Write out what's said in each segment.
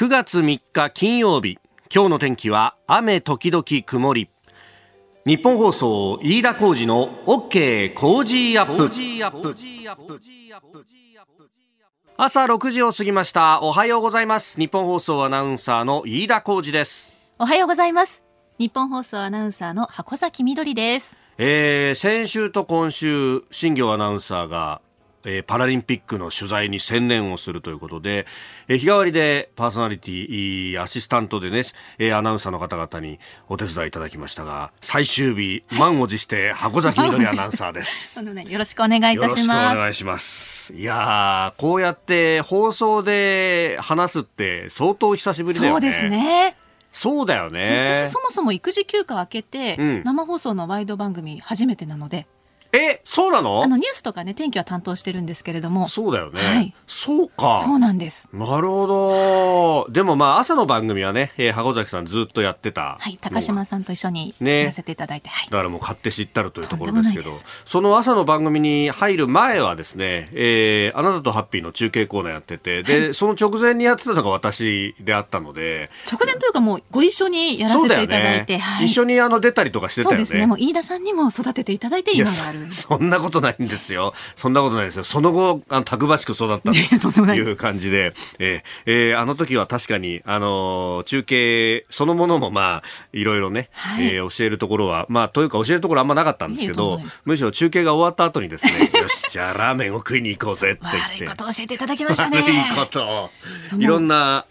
9月3日金曜日、今日の天気は雨時々曇り。日本放送飯田浩司の OK 工事アップ。朝6時を過ぎました。おはようございます。日本放送アナウンサーの飯田浩司です。おはようございます。日本放送アナウンサーの箱崎みどりです。先週と今週、新業アナウンサーが、パラリンピックの取材に専念をするということで、日替わりでパーソナリティアシスタントでね、アナウンサーの方々にお手伝いいただきましたが、最終日、満を持して箱崎みどりアナウンサーです。よろしくお願いいたします。よろしくお願いします。いやー、こうやって放送で話すって相当久しぶりだよね。そうですね。そうだよね。私そもそも育児休暇明けて、生放送のワイド番組初めてなので。そうなの？ニュースとかね、天気は担当してるんですけれども。そうだよね、はい、そうか、そうなんです。なるほど。でもまあ朝の番組はね、箱崎さんずっとやってた、はい、高島さんと一緒にやらせていただいて、はい、だからもう勝手知ったるというところですけど、その朝の番組に入る前はですね、あなたとハッピーの中継コーナーやってて、で、はい、その直前にやってたのが私であったので、直前というかもうご一緒にやらせていただいて、ね、はい、一緒に出たりとかしてたよね。そうですね。もう飯田さんにも育てていただいて今がある。そんなことないんですよ。そんなことないですよ。その後、たくましく育ったという感じで、あの時は確かに、中継そのものもまあ、いろいろね、はい、教えるところは、まあ、というか教えるところあんまなかったんですけど、むしろ中継が終わった後にですね、よし、じゃあラーメンを食いに行こうぜって言って。悪いことを教えていただきましたね。悪いこと。いろんな、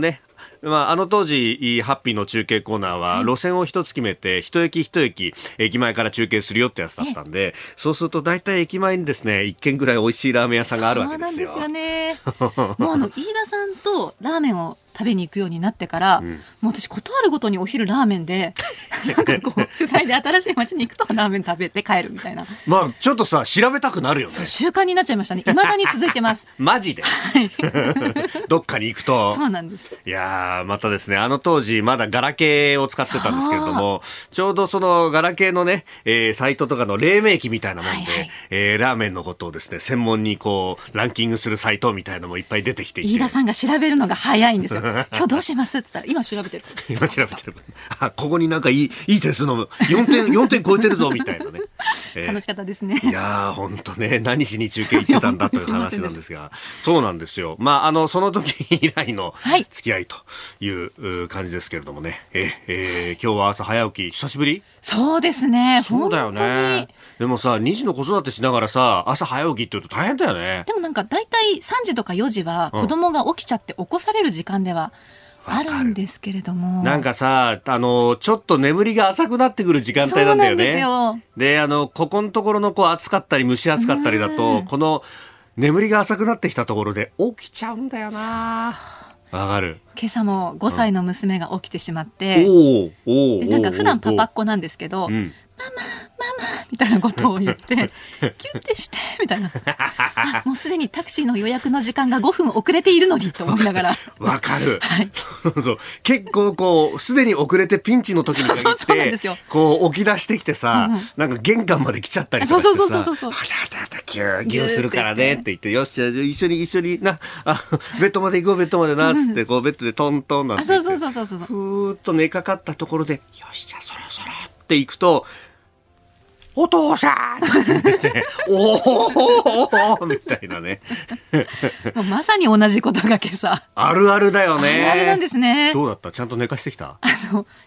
ね、まあ、当時ハッピーの中継コーナーは路線を一つ決めて、一駅一駅駅前から中継するよってやつだったんで、そうすると大体駅前にですね、一軒ぐらい美味しいラーメン屋さんがあるわけですよ。そうなんですよね。もう飯田さんとラーメンを食べに行くようになってから、もう私ことあるごとにお昼ラーメンでなんかこう取材で新しい町に行くとラーメン食べて帰るみたいなまあちょっとさ、調べたくなるよね。そう、習慣になっちゃいましたね。未だに続いてますマジで、はい、どっかに行くと。そうなんです。いやー、またですね、当時まだガラケーを使ってたんですけれども、ちょうどそのガラケーのね、サイトとかの黎明期みたいなもんで、ラーメンのことをですね専門にこうランキングするサイトみたいなのもいっぱい出てきていて、飯田さんが調べるのが早いんですよ今日どうしますって言ったら、今調べてる。今調べてる。あ、ここになんかいい点数の4点超えてるぞみたいなね。楽しかったですね。いやー、ほんとね、何しに中継行ってたんだという話なんですが、そうなんですよ。まあその時以来の付き合いという感じですけれどもね。今日は朝早起き久しぶり。そうですね。そうだよね。でもさ、2時の子育てしながらさ、朝早起きって言うと大変だよね。でもなんかだいたい3時とか4時は子供が起きちゃって起こされる時間ではあるんですけれども、なんかさ、ちょっと眠りが浅くなってくる時間帯なんだよね。そうなんですよ。で、ここのところのこう暑かったり蒸し暑かったりだと、この眠りが浅くなってきたところで起きちゃうんだよな。わかる。今朝も5歳の娘が起きてしまって、で、なんか普段パパっ子なんですけど、ママみたいなことを言ってキュンってしてみたいな、もうすでにタクシーの予約の時間が5分遅れているのにと思いながら。わかる、はい、そうそう、結構こうすでに遅れてピンチの時に限ってこう起き出してきてさ、なんか玄関まで来ちゃったりとかしてさ、ギューギューするからねって言って、よし、一緒にな、ベッドまで行こう、ベッドまでなっつって、こうベッドでトントンなんて言って、ふーっと寝かかったところで、よし、じゃあそろそろって行くと、お父さんおーみたいなねまさに同じことが今朝。あるあるだよね。あるあるなんですね。どうだった？ちゃんと寝かしてきた？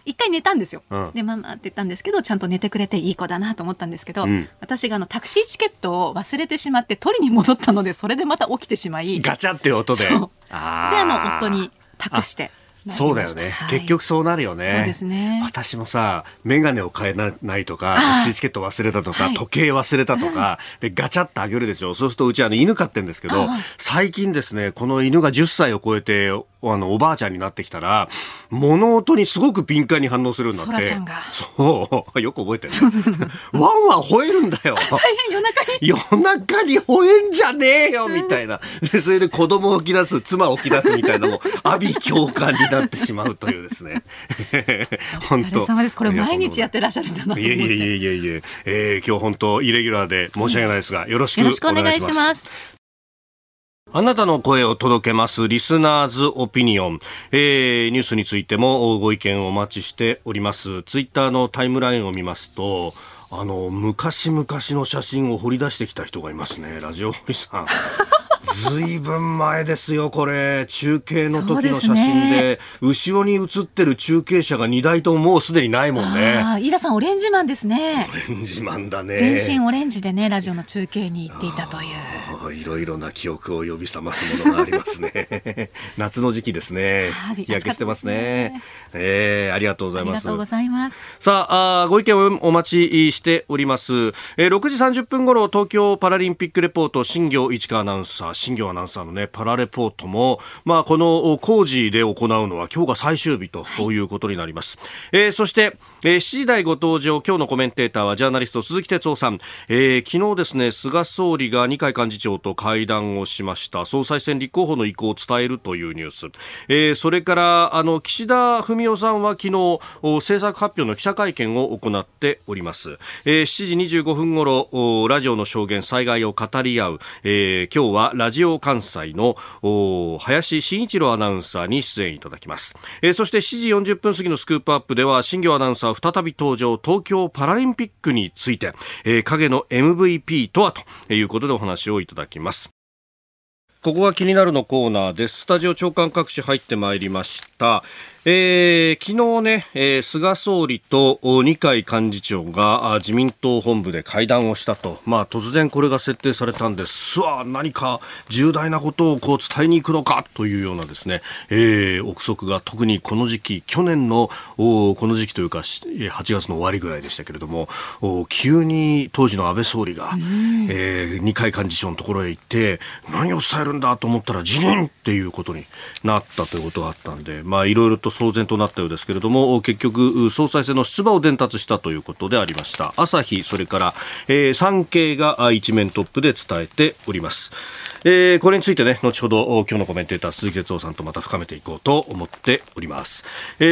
一回寝たんですよ、でママって言ったんですけど、ちゃんと寝てくれていい子だなと思ったんですけど、私がタクシーチケットを忘れてしまって取りに戻ったので、それでまた起きてしまい、ガチャって音で、夫に託して。そうだよね、はい、結局そうなるよね。そうですね。私もさ、眼鏡を買えないとか、タクシーチケット忘れたとか、時計忘れたとか、でガチャってあげるでしょ。そうするとうち犬飼ってるんですけど、最近ですね、この犬が10歳を超えておばあちゃんになってきたら、物音にすごく敏感に反応するんだって。そらちゃんが。そう。よく覚えてる、ね、ワンワン吠えるんだよ。大変、夜中に吠えんじゃねえよみたいな。で、それで子供を起き出す、妻を起き出すみたいなのも、阿鼻叫喚になってしまうというですね。本当。お疲れ様です。これ毎日やってらっしゃるんだなと思って。いえ。今日本当イレギュラーで申し訳ないですが、よろしくお願いします。あなたの声を届けますリスナーズオピニオン、ニュースについてもご意見をお待ちしております。ツイッターのタイムラインを見ますと昔々の写真を掘り出してきた人がいますね。ラジオ堀さんずいぶん前ですよ。これ中継の時の写真 で、後ろに写ってる中継車が2台とももうすでにないもんね。飯田さんオレンジマンですね。オレンジマンだね。全身オレンジでねラジオの中継に行っていたといういろいろな記憶を呼び覚ますものがありますね夏の時期ですね。日焼けしてます ね、ありがとうございます。ありがとうございます。さあ、ご意見をお待ちしております。6時30分頃東京パラリンピックレポート新行市川アナウンサー。新行アナウンサーの、パラレポートも、この工事で行うのは今日が最終日ということになります、そして、7時台ご登場今日のコメンテーターはジャーナリスト鈴木哲夫さん、昨日ですね菅総理が二階幹事長と会談をしました。総裁選立候補の意向を伝えるというニュース、それから岸田文雄さんは昨日政策発表の記者会見を行っております、7時25分ごろラジオの証言災害を語り合う、今日はラジオ関西の林真一郎アナウンサーに出演いただきます、そして7時40分過ぎのスクープアップでは新行アナウンサー再び登場東京パラリンピックについて、影の MVP とはということでお話をいただきます。ここが気になるのコーナーです。スタジオ長官各紙入ってまいりました。昨日菅総理と二階幹事長が自民党本部で会談をしたと、突然これが設定されたんですわ。何か重大なことをこう伝えに行くのかというようなですね、憶測が特にこの時期、去年のこの時期というか8月の終わりぐらいでしたけれども、急に当時の安倍総理が、二階幹事長のところへ行って何を伝えるんだと思ったら辞任っていうことになったということがあったんで、いろいろと騒然となったようですけれども、結局総裁選の出馬を伝達したということでありました。朝日、それから、産経が一面トップで伝えております、これについてね後ほど今日のコメンテーター鈴木哲夫さんとまた深めていこうと思っております、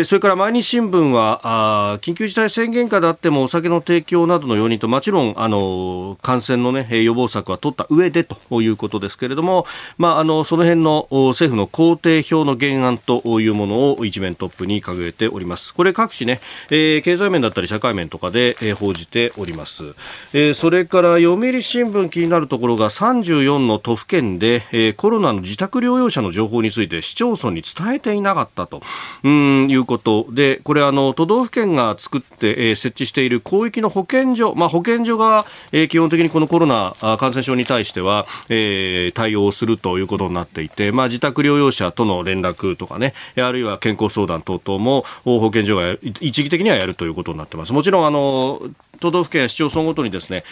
それから毎日新聞は緊急事態宣言下であってもお酒の提供などの容認ともちろん感染の、予防策は取った上でということですけれども、その辺の政府の工程表の原案というものを一面トップに掲げております。これ各紙経済面だったり社会面とかで、報じております、それから読売新聞、気になるところが34の都府県で、コロナの自宅療養者の情報について市町村に伝えていなかったということで、これ都道府県が作って、設置している広域の保健所、保健所が、基本的にこのコロナ感染症に対しては、対応するということになっていて、自宅療養者との連絡とかね、あるいは健康相談等々も保健所が一義的にはやるということになってます。もちろん都道府県や市町村ごとにですね、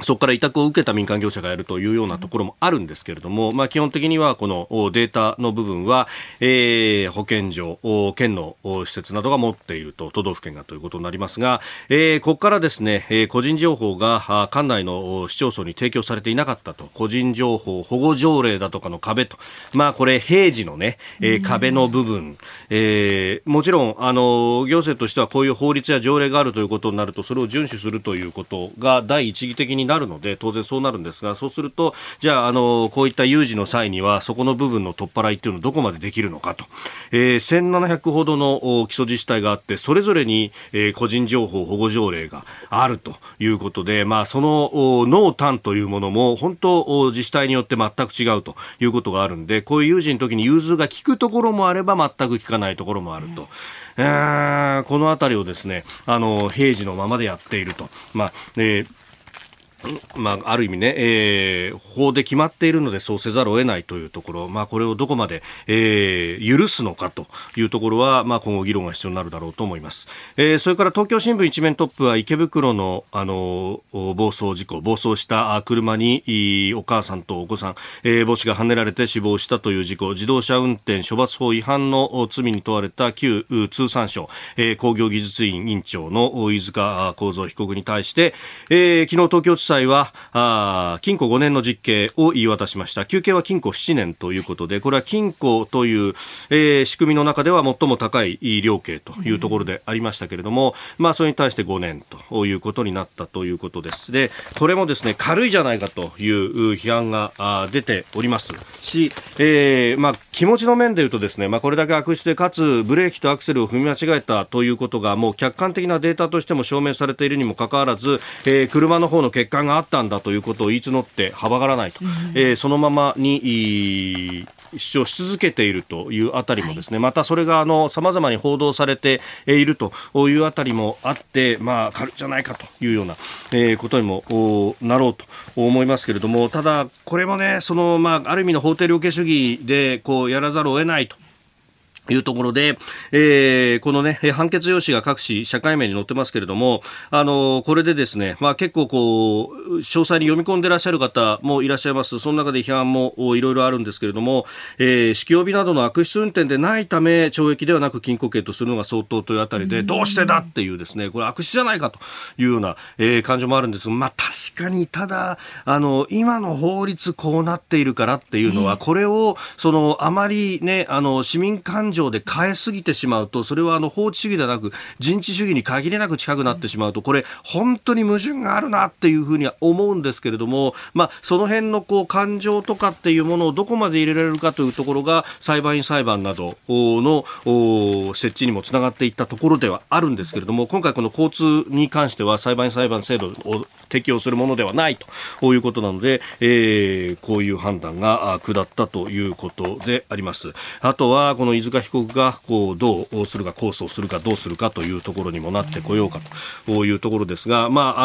そこから委託を受けた民間業者がやるというようなところもあるんですけれども、基本的にはこのデータの部分は、保健所、県の施設などが持っていると、都道府県がということになりますが、ここからですね、個人情報が管内の市町村に提供されていなかったと、個人情報保護条例だとかの壁と、これ平時のね、壁の部分、もちろん行政としてはこういう法律や条例があるということになると、それを遵守するということが第一義的になるので当然そうなるんですが、そうするとじゃあ、こういった有事の際にはそこの部分の取っ払いっていうのをどこまでできるのかと、1700ほどの基礎自治体があって、それぞれに、個人情報保護条例があるということで、その濃淡というものも本当自治体によって全く違うということがあるんで、こういう有事の時に融通が効くところもあれば全く効かないところもあると、このあたりをですね平時のままでやっていると、ある意味ね、法で決まっているのでそうせざるを得ないというところ、これをどこまで、許すのかというところは、今後議論が必要になるだろうと思います、それから東京新聞一面トップは池袋の、暴走事故、暴走した車にお母さんとお子さん、母子がはねられて死亡したという事故、自動車運転処罰法違反の罪に問われた旧通産省、工業技術院院長の飯塚幸三被告に対して、昨日東京地裁は禁錮5年の実刑を言い渡しました。求刑は禁錮7年ということで、これは禁錮という、仕組みの中では最も高い量刑というところでありましたけれども、まあ、それに対して5年ということになったということです。でこれもですね、軽いじゃないかという批判が出ておりますし、まあ、気持ちの面でいうとですね、まあ、これだけ悪質でかつブレーキとアクセルを踏み間違えたということがもう客観的なデータとしても証明されているにもかかわらず、車の方の欠陥があったんだということを言い募ってはばからないと、そのままに主張し続けているというあたりもですね、またそれが様々に報道されているというあたりもあって、まあ、軽いじゃないかというようなことにもなろうと思いますけれども、ただこれもね、まあ、ある意味の法定量刑主義でこうやらざるを得ないというところで、このね、判決用紙が各紙社会面に載ってますけれども、これでですね、まあ結構こう、詳細に読み込んでいらっしゃる方もいらっしゃいます。その中で批判もいろいろあるんですけれども、酒気帯びなどの悪質運転でないため、懲役ではなく禁錮刑とするのが相当というあたりで、どうしてだっていうですね、これ悪質じゃないかというような、感情もあるんですが、まあ確かに、ただ、今の法律こうなっているからっていうのは、これを、あまりね、市民感情で変えすぎてしまうと、それは法治主義ではなく人治主義に限りなく近くなってしまうと、これ本当に矛盾があるなっていうふうには思うんですけれども、まあ、その辺のこう感情とかっていうものをどこまで入れられるかというところが裁判員裁判などの設置にもつながっていったところではあるんですけれども、今回この交通に関しては裁判員裁判制度を適用するものではないということなので、こういう判断が下ったということであります。あとはこの飯塚被告がこうどうするか、控訴するかどうするかというところにもなってこようかというところですが、まあ、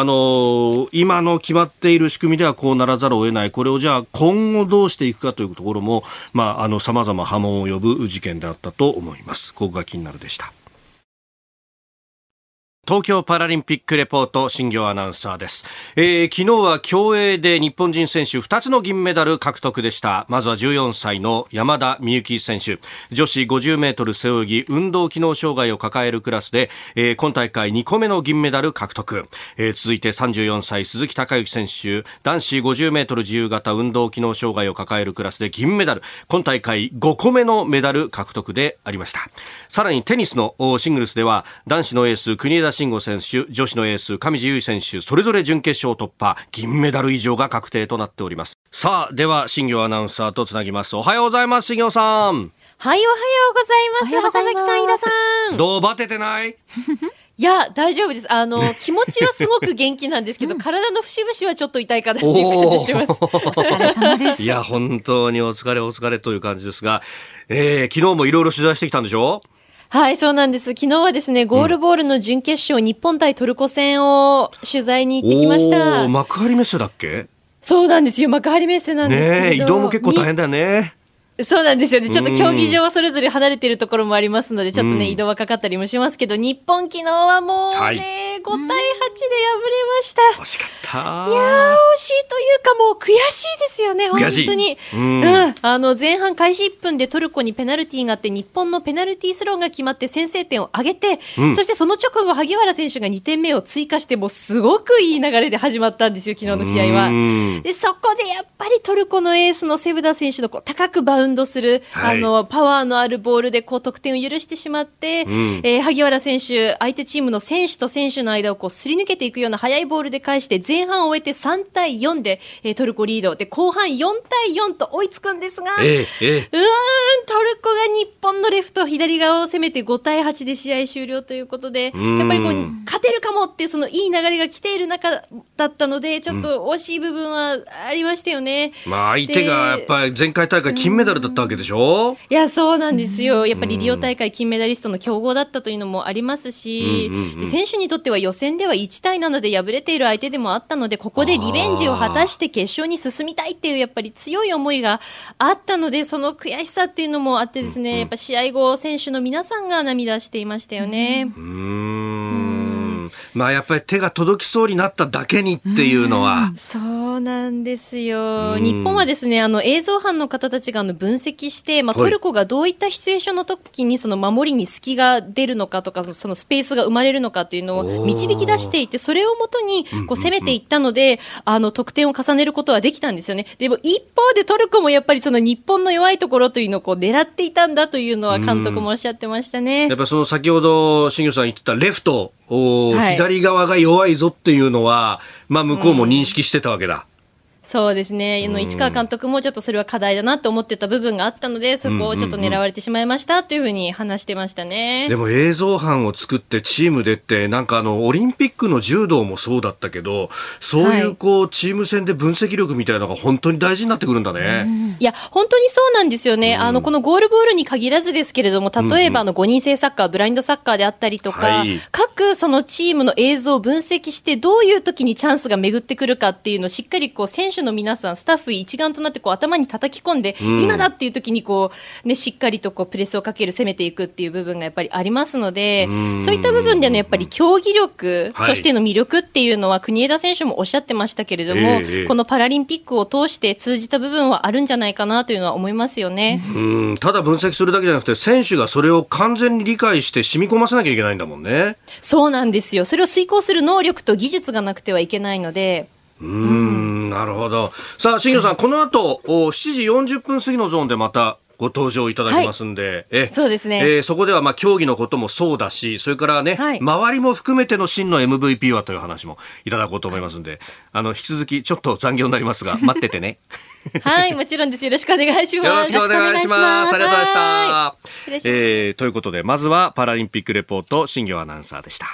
今の決まっている仕組みではこうならざるを得ない。これをじゃあ今後どうしていくかというところも、まあ、様々波紋を呼ぶ事件であったと思います。ここが気になるでした。東京パラリンピックレポート、新行アナウンサーです。昨日は競泳で日本人選手2つの銀メダル獲得でした。まずは14歳の山田美幸選手、女子50メートル背泳ぎ運動機能障害を抱えるクラスで、今大会2個目の銀メダル獲得、続いて34歳鈴木孝幸選手、男子50メートル自由形運動機能障害を抱えるクラスで銀メダル、今大会5個目のメダル獲得でありました。さらにテニスのシングルスでは男子のエース国枝慎吾選手、女子のエース上地結衣選手、それぞれ準決勝突破、銀メダル以上が確定となっております。さあでは新行アナウンサーとつなぎます。おはようございます。新行さん。はい、おはようございます。畑崎さん、井田さん、どうバテてない？いや、大丈夫です。気持ちはすごく元気なんですけど、体の節々はちょっと痛いかなっていう感じしてます。お疲れ様です。いや、本当にお疲れという感じですが、昨日もいろいろ取材してきたんでしょ？はい、そうなんです。昨日はですね、ゴールボールの準決勝、日本対トルコ戦を取材に行ってきました。幕張メッセだっけ？そうなんですよ、幕張メッセなんですけど、ね、移動も結構大変だよね。そうなんですよね。ちょっと競技場はそれぞれ離れているところもありますので、ちょっとね、移動はかかったりもしますけど、日本昨日はもうね、はい、5対8で敗れました。惜しかった。いやー、惜しいというかもう悔しいですよね、本当に。前半開始1分でトルコにペナルティーがあって、日本のペナルティースローが決まって先制点を挙げて、そしてその直後、萩原選手が2点目を追加して、もうすごくいい流れで始まったんですよ、昨日の試合は。で、そこでやっぱりトルコのエースのセブダ選手のこう高くバウンドする、はい、パワーのあるボールでこう得点を許してしまって、萩原選手、相手チームの選手と選手の間をこうすり抜けていくような速いボールで返して、前半を終えて3対4で、トルコリードで、後半4対4と追いつくんですが、トルコが日本のレフト左側を攻めて5対8で試合終了ということで、やっぱりこう勝てるかもっていうそのいい流れが来ている中だったので、ちょっと惜しい部分はありましたよね。まあ、相手がやっぱり前回大会金メダルだったわけでしょ？いや、そうなんですよ。やっぱりリオ大会金メダリストの強豪だったというのもありますし、選手にとっては予選では1対7で敗れている相手でもあったので、ここでリベンジを果たして決勝に進みたいっていうやっぱり強い思いがあったので、その悔しさっていうのもあってですね、やっぱ試合後選手の皆さんが涙していましたよね。まあ、やっぱり手が届きそうになっただけにっていうのは、そうそうなんですよ。日本はですね、映像班の方たちが分析して、トルコがどういったシチュエーションの時にその守りに隙が出るのかとか、そのスペースが生まれるのかというのを導き出していて、それをもとにこう攻めていったので、得点を重ねることはできたんですよね。でも一方でトルコもやっぱりその日本の弱いところというのをこう狙っていたんだというのは監督もおっしゃってましたね。やっぱその先ほど新庄さん言ってたレフト、左側が弱いぞっていうのは、向こうも認識してたわけだ。そうですね、市川監督もちょっとそれは課題だなと思ってた部分があったので、そこをちょっと狙われてしまいましたというふうに話してましたね。でも映像班を作ってチームでって、なんかオリンピックの柔道もそうだったけど、そういうチーム戦で分析力みたいなのが本当に大事になってくるんだね。いや本当にそうなんですよね。このゴールボールに限らずですけれども、例えば5人制サッカー、ブラインドサッカーであったりとか、各そのチームの映像を分析して、どういう時にチャンスが巡ってくるかっていうのをしっかり選手の皆さん、スタッフ一丸となって頭に叩き込んで、今だっていう時にしっかりとプレスをかける、攻めていくっていう部分がやっぱりありますので、そういった部分でのやっぱり競技力としての魅力っていうのは、国枝選手もおっしゃってましたけれども、このパラリンピックを通して通じた部分はあるんじゃないかなというのは思いますよね。ただ分析するだけじゃなくて、選手がそれを完全に理解して染み込ませなきゃいけないんだもんね。そうなんですよ。それを遂行する能力と技術がなくてはいけないので。なるほど。さあ新庄さん、この後7時40分過ぎのゾーンでまたご登場いただきますんで、そうですね、そこでは競技のこともそうだし、それからね、周りも含めての真の MVP はという話もいただこうと思いますんで、引き続きちょっと残業になりますが待っててね。はい、もちろんです。よろしくお願いします。よろしくお願いします。ありがとうございました。ということで、まずはパラリンピックレポート、新庄アナウンサーでした。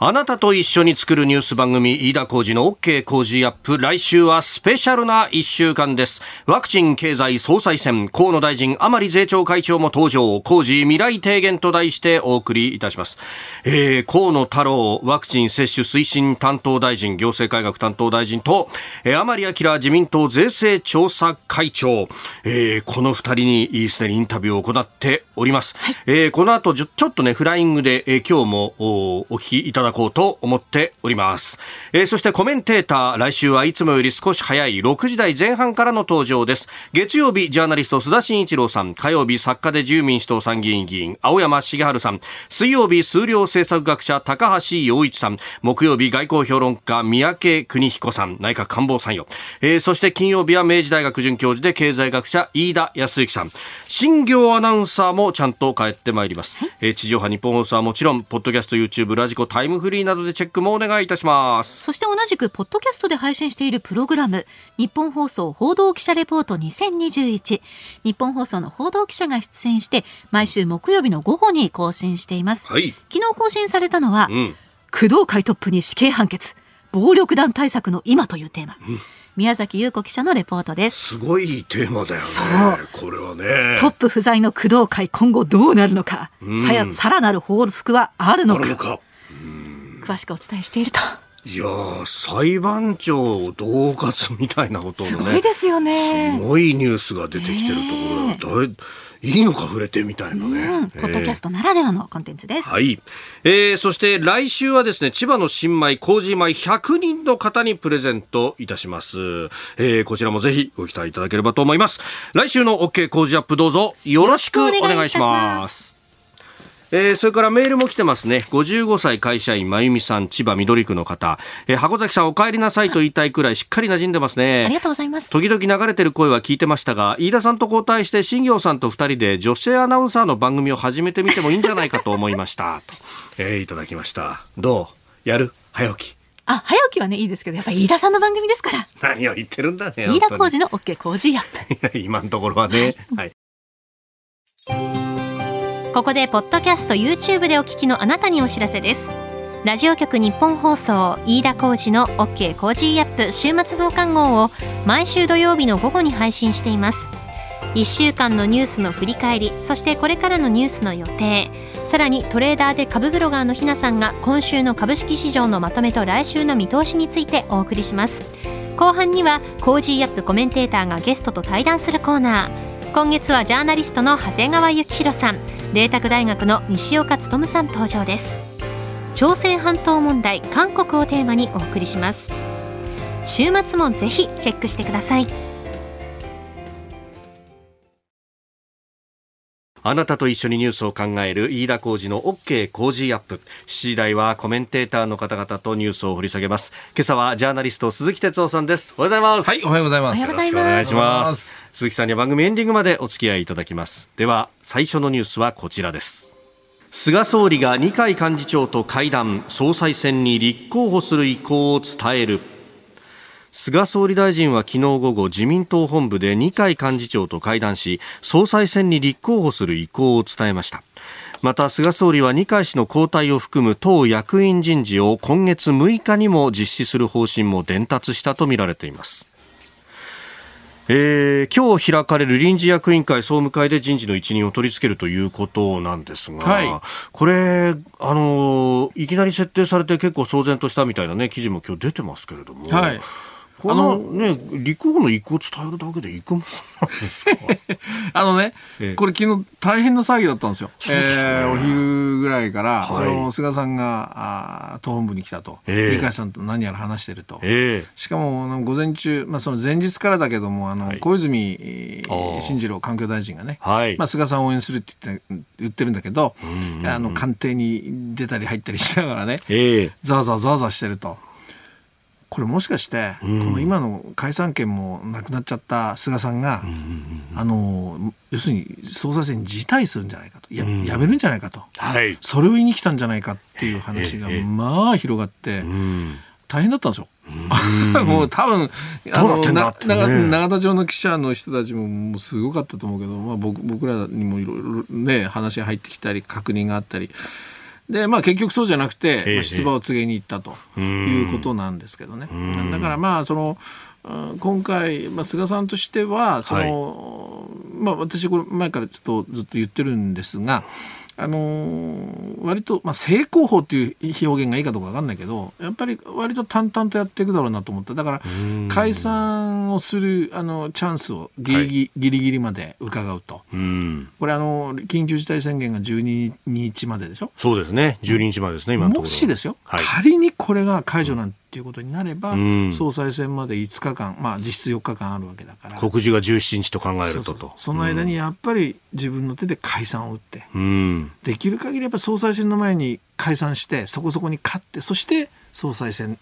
あなたと一緒に作るニュース番組、飯田浩司の OK 工事アップ。来週はスペシャルな1週間です。ワクチン経済総裁選、河野大臣、甘利税調会長も登場。工事未来提言と題してお送りいたします。河野太郎ワクチン接種推進担当大臣、行政改革担当大臣と、甘利明自民党税制調査会長、この二人にすでにインタビューを行っております。この後ちょっとね、フライングで、今日もお聞きいただきますいただこうと思っております。そしてコメンテーター、来週はいつもより少し早い6時台前半からの登場です。月曜日ジャーナリスト須田慎一郎さん、火曜日作家で自由民主党参議院議員青山茂春さん、水曜日数量政策学者高橋洋一さん、木曜日外交評論家三宅邦彦さん、内閣官房参与、そして金曜日は明治大学准教授で経済学者飯田康之さん、新庄アナウンサーもちゃんと帰ってまいります。地上波日本放送はもちろん、ポッドキャスト、YouTube、ラジコ、タイムフリーなどでチェックもお願いいたします。そして同じくポッドキャストで配信しているプログラム、日本放送報道記者レポート2021、日本放送の報道記者が出演して毎週木曜日の午後に更新しています、昨日更新されたのは、工藤会トップに死刑判決、暴力団対策の今というテーマ、宮崎優子記者のレポートです。すごいテーマだよね。これはね、トップ不在の工藤会、今後どうなるのか、さらなる報復はあるのか、詳しくお伝えしていると。いや、裁判長恫喝みたいなこともね、すごいですよね。すごいニュースが出てきてるところだ、いいのか触れてみたいなね、ポッドキャストならではのコンテンツです。そして来週はですね、千葉の新米麹米100人の方にプレゼントいたします、こちらもぜひご期待いただければと思います。来週の OK 麹アップ、どうぞよろしくお願いします。それからメールも来てますね。55歳会社員、まゆみさん、千葉緑区の方、箱崎さんお帰りなさいと言いたいくらいしっかり馴染んでますね。ありがとうございます。時々流れてる声は聞いてましたが、飯田さんと交代して新庄さんと2人で女性アナウンサーの番組を始めてみてもいいんじゃないかと思いましたと、いただきました。どうやる早起き。早起きはね、いいですけど、やっぱり飯田さんの番組ですから。何を言ってるんだね。飯田浩司の OK 浩司アップ。今のところはね。ここでポッドキャスト YouTube でお聞きのあなたにお知らせです。ラジオ局日本放送飯田浩司の OK コージーアップ週末増刊号を毎週土曜日の午後に配信しています。1週間のニュースの振り返り、そしてこれからのニュースの予定、さらにトレーダーで株ブロガーのひなさんが今週の株式市場のまとめと来週の見通しについてお送りします。後半にはコージーアップコメンテーターがゲストと対談するコーナー。今月はジャーナリストの長谷川幸宏さん、麗澤大学の西岡努さん登場です。朝鮮半島問題、韓国をテーマにお送りします。週末もぜひチェックしてください。あなたと一緒にニュースを考える飯田浩司の OK 工事アップ。7時台はコメンテーターの方々とニュースを掘り下げます。今朝はジャーナリスト鈴木哲夫さんです。おはようございます。はい、おはようございます。よろしくお願いします。鈴木さんには番組エンディングまでお付き合いいただきます。では最初のニュースはこちらです。菅総理が二階幹事長と会談、総裁選に立候補する意向を伝える。菅総理大臣は昨日午後、自民党本部で二階幹事長と会談し、総裁選に立候補する意向を伝えました。また菅総理は二階氏の交代を含む党役員人事を今月6日にも実施する方針も伝達したとみられています。今日開かれる臨時役員会総務会で人事の一任を取り付けるということなんですが、はい、これいきなり設定されて結構騒然としたみたいな、ね、記事も今日出てますけれども、はい、このね、立候補の意向を伝えるだけでいくもんなんですかね、これ昨日大変な騒ぎだったんですよ。そうですね。お昼ぐらいから、はい、その菅さんが党本部に来たと、二階さんと何やら話してると、しかも午前中、まあ、その前日からだけどもはい、小泉進次郎環境大臣がね、はい、まあ、菅さんを応援するって言ってるんだけど、うんうんうん、官邸に出たり入ったりしながらね、ざわざわざわざわしてると。これもしかして、この今の解散権もなくなっちゃった菅さんが、要するに総裁選に辞退するんじゃないかと、やめるんじゃないかと、はい、それを言いに来たんじゃないかっていう話がまあ広がって、大変だったんですよ。もう多分永田町の記者の人たち もうすごかったと思うけど、まあ、僕らにもいろいろね話入ってきたり確認があったり。でまあ、結局そうじゃなくて、出馬を告げに行ったということなんですけどね。だからまあその今回、まあ、菅さんとしてはその、はい、まあ、私これ前からずっと言ってるんですが、割と、まあ、正攻法という表現がいいかどうか分かんないけど、やっぱり割と淡々とやっていくだろうなと思った。だから解散をするチャンスをギリギリまで伺うと。これ緊急事態宣言が12日まででしょ。そうですね、12日までですね、今のところ。もしですよ、はい、仮にこれが解除なんてということになれば、総裁選まで5日間、まあ、実質4日間あるわけだから、告示が17日と考えると、その間にやっぱり自分の手で解散を打って、できる限りやっぱ総裁選の前に解散してそこそこに勝って、そして総裁選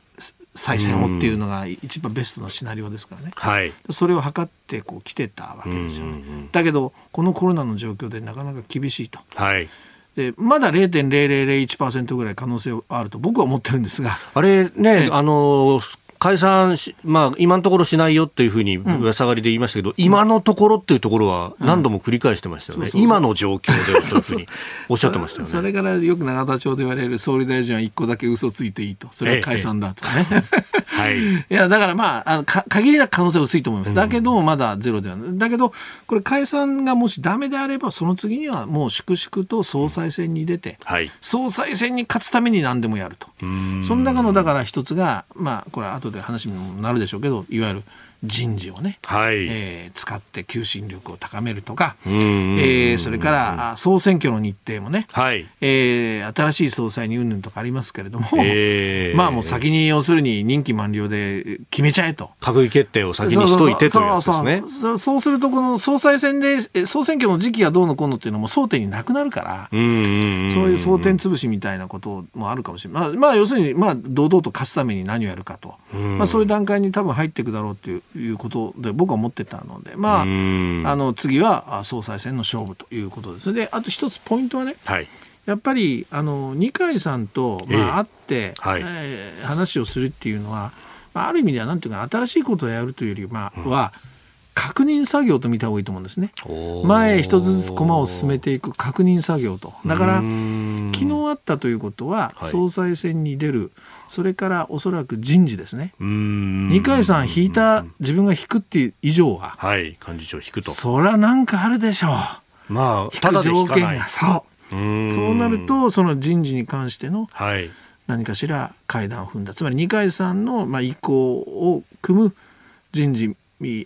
再選をっていうのが一番ベストなシナリオですからね、はい、それを図ってこう来てたわけですよね、だけどこのコロナの状況でなかなか厳しいと、はい、でまだ 0.0001% ぐらい可能性はあると僕は思ってるんですが、あれね、解散し、まあ、今のところしないよっていうふうに噂がりで言いましたけど、今のところっていうところは何度も繰り返してましたよね、今の状況ではそういうふうにおっしゃってましたよね。それからよく永田町で言われる総理大臣は1個だけ嘘ついていいと、それは解散だとかね、はい、いやだからまあ、限りなく可能性は薄いと思います。だけどまだゼロではない。だけどこれ解散がもしダメであれば、その次にはもう粛々と総裁選に出て、はい、総裁選に勝つために何でもやると。その中のだから一つが、まあ、これは後で話にもなるでしょうけど、いわゆる人事をね、はい、使って求心力を高めるとか、それから総選挙の日程もね、はい、新しい総裁に云々とかありますけれども、まあもう先に要するに任期満了で決めちゃえと、閣議決定を先にしといてというやつですね。そうするとこの総裁選で総選挙の時期がどうのこうのっていうのも争点になくなるから、そういう争点潰しみたいなこともあるかもしれない。まあ要するにまあ堂々と勝つために何をやるかと、まあ、そういう段階に多分入っていくだろうっていうことで僕は思ってたので、まあ、次は総裁選の勝負ということです。で、あと一つポイントはね、はい、やっぱり二階さんと、まあ、会って、はい、話をするっていうのは、まあ、ある意味ではなんていうか新しいことをやるというよりは、確認作業と見た方がいいと思うんですね。前一つずつ駒を進めていく確認作業と。だから昨日あったということは、はい、総裁選に出る、それからおそらく人事ですね。二階さん引いた、自分が引くっていう以上は、はい、幹事長引くと、そらなんかあるでしょう。まあただで引かない。引く条件がそうなると、その人事に関しての、はい、何かしら階段を踏んだ、つまり二階さんの、まあ、意向を組む人事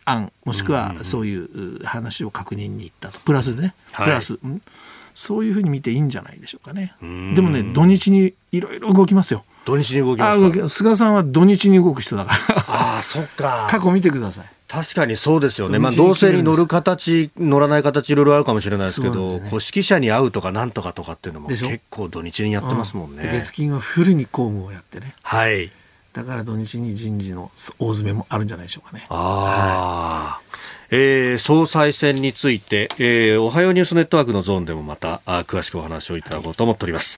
案、もしくはそういう話を確認に行ったと、プラスでね、はい、プラス、そういうふうに見ていいんじゃないでしょうかね。でもね、土日にいろいろ動きますよ。土日に動きますか。菅さんは土日に動く人だからああそっか、過去見てください。確かにそうですよね。まあ、同性に乗る形乗らない形いろいろあるかもしれないですけど、ね、こう指揮者に会うとかなんとかとかっていうのも結構土日にやってますもんね、うん、月金はフルに公務をやってね、はい、だから土日に人事の大詰めもあるんじゃないでしょうかね。あ、はい、総裁選について、おはようニュースネットワークのゾーンでもまた詳しくお話をいただこうと思っております、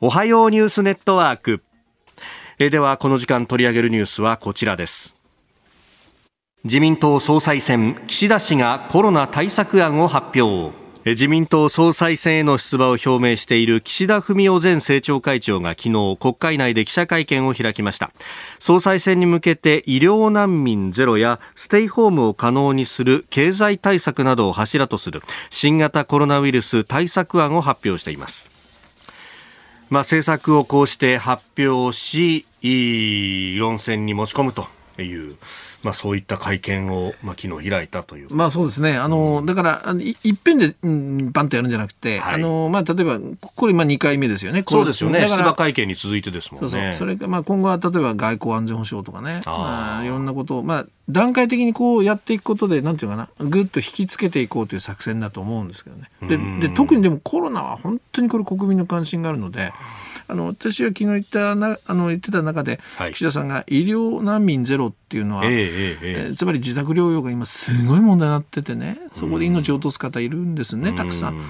はい、おはようニュースネットワーク、ではこの時間取り上げるニュースはこちらです。自民党総裁選、岸田氏がコロナ対策案を発表。自民党総裁選への出馬を表明している岸田文雄前政調会長が昨日国会内で記者会見を開きました。総裁選に向けて医療難民ゼロやステイホームを可能にする経済対策などを柱とする新型コロナウイルス対策案を発表しています。まあ、政策をこうして発表し論戦に持ち込むという、まあ、そういった会見を、まあ、昨日開いたという、まあ、そうですね。だからいっぺんで、バンとやるんじゃなくて、はい、まあ、例えばこれ今2回目ですよね。そうですよね。出馬会見に続いてですもんね。そうそう、それが、まあ、今後は例えば外交安全保障とかね、まあ、いろんなことを、まあ、段階的にこうやっていくことで、なんていうかな、ぐっと引きつけていこうという作戦だと思うんですけどね。で特にでもコロナは本当にこれ国民の関心があるので、私は昨日言ってた中で、はい、岸田さんが医療難民ゼロっていうのは、つまり自宅療養が今すごい問題になっててね、そこで命を落とす方いるんですね、たくさん。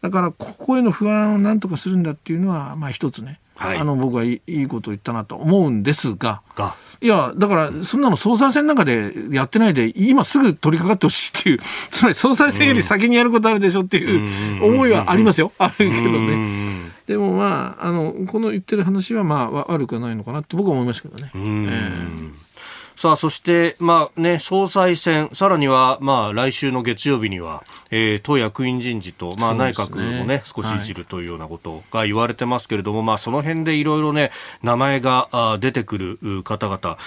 だからここへの不安をなんとかするんだっていうのは、まあ、一つね、はい、僕はいいことを言ったなと思うんですが、いやだからそんなの総裁選なんかでやってないで今すぐ取り掛かってほしいっていう、つまり総裁選より先にやることあるでしょっていう思いはありますよ、あるけどね。でもまあ、この言ってる話はまあ悪くはないのかなって僕は思いましたけどね。さあ、そして、まあね、総裁選、さらには、まあ、来週の月曜日には、党役員人事と、まあ、内閣もね、少しいじるというようなことが言われてますけれども、はい、まあ、その辺でいろいろね、名前が出てくる方々、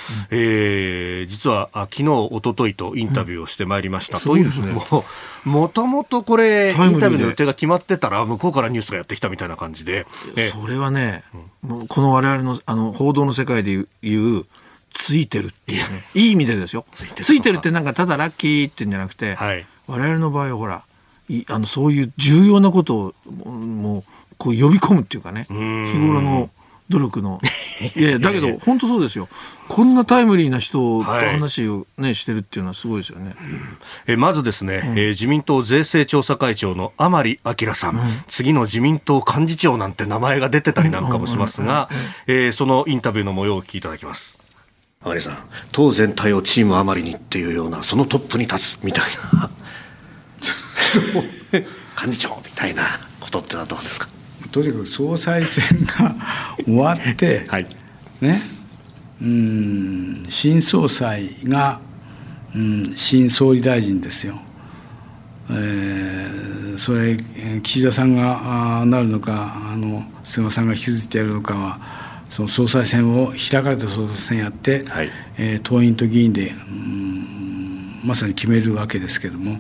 実は昨日、一昨日とインタビューをしてまいりました。というのも、もともとこれ、インタビューの予定が決まってたら、向こうからニュースがやってきたみたいな感じで。それはね、もうこの我々の、報道の世界で言う、ついてるっていうね、いい意味でですよ。ついてるってなんかただラッキーってんじゃなくて、はい、我々の場合はほらそういう重要なことをもうこう呼び込むっていうかね、日頃の努力のいやだけど本当そうですよ。こんなタイムリーな人と話を、ね、はい、してるっていうのはすごいですよね。まずですね、自民党税制調査会長の甘利明さん、次の自民党幹事長なんて名前が出てたりなんかもしますが、そのインタビューの模様をお聞きいただきます。甘利さん、党全体をチーム甘利にっていうような、そのトップに立つみたいな幹事長みたいなことってのはどうですか。とにかく総裁選が終わって、はい、ね、新総裁が、新総理大臣ですよ、それ岸田さんがなるのか菅さんが引き継いでやるのかは、その総裁選を開かれた総裁選やって、はい、党員と議員でまさに決めるわけですけども、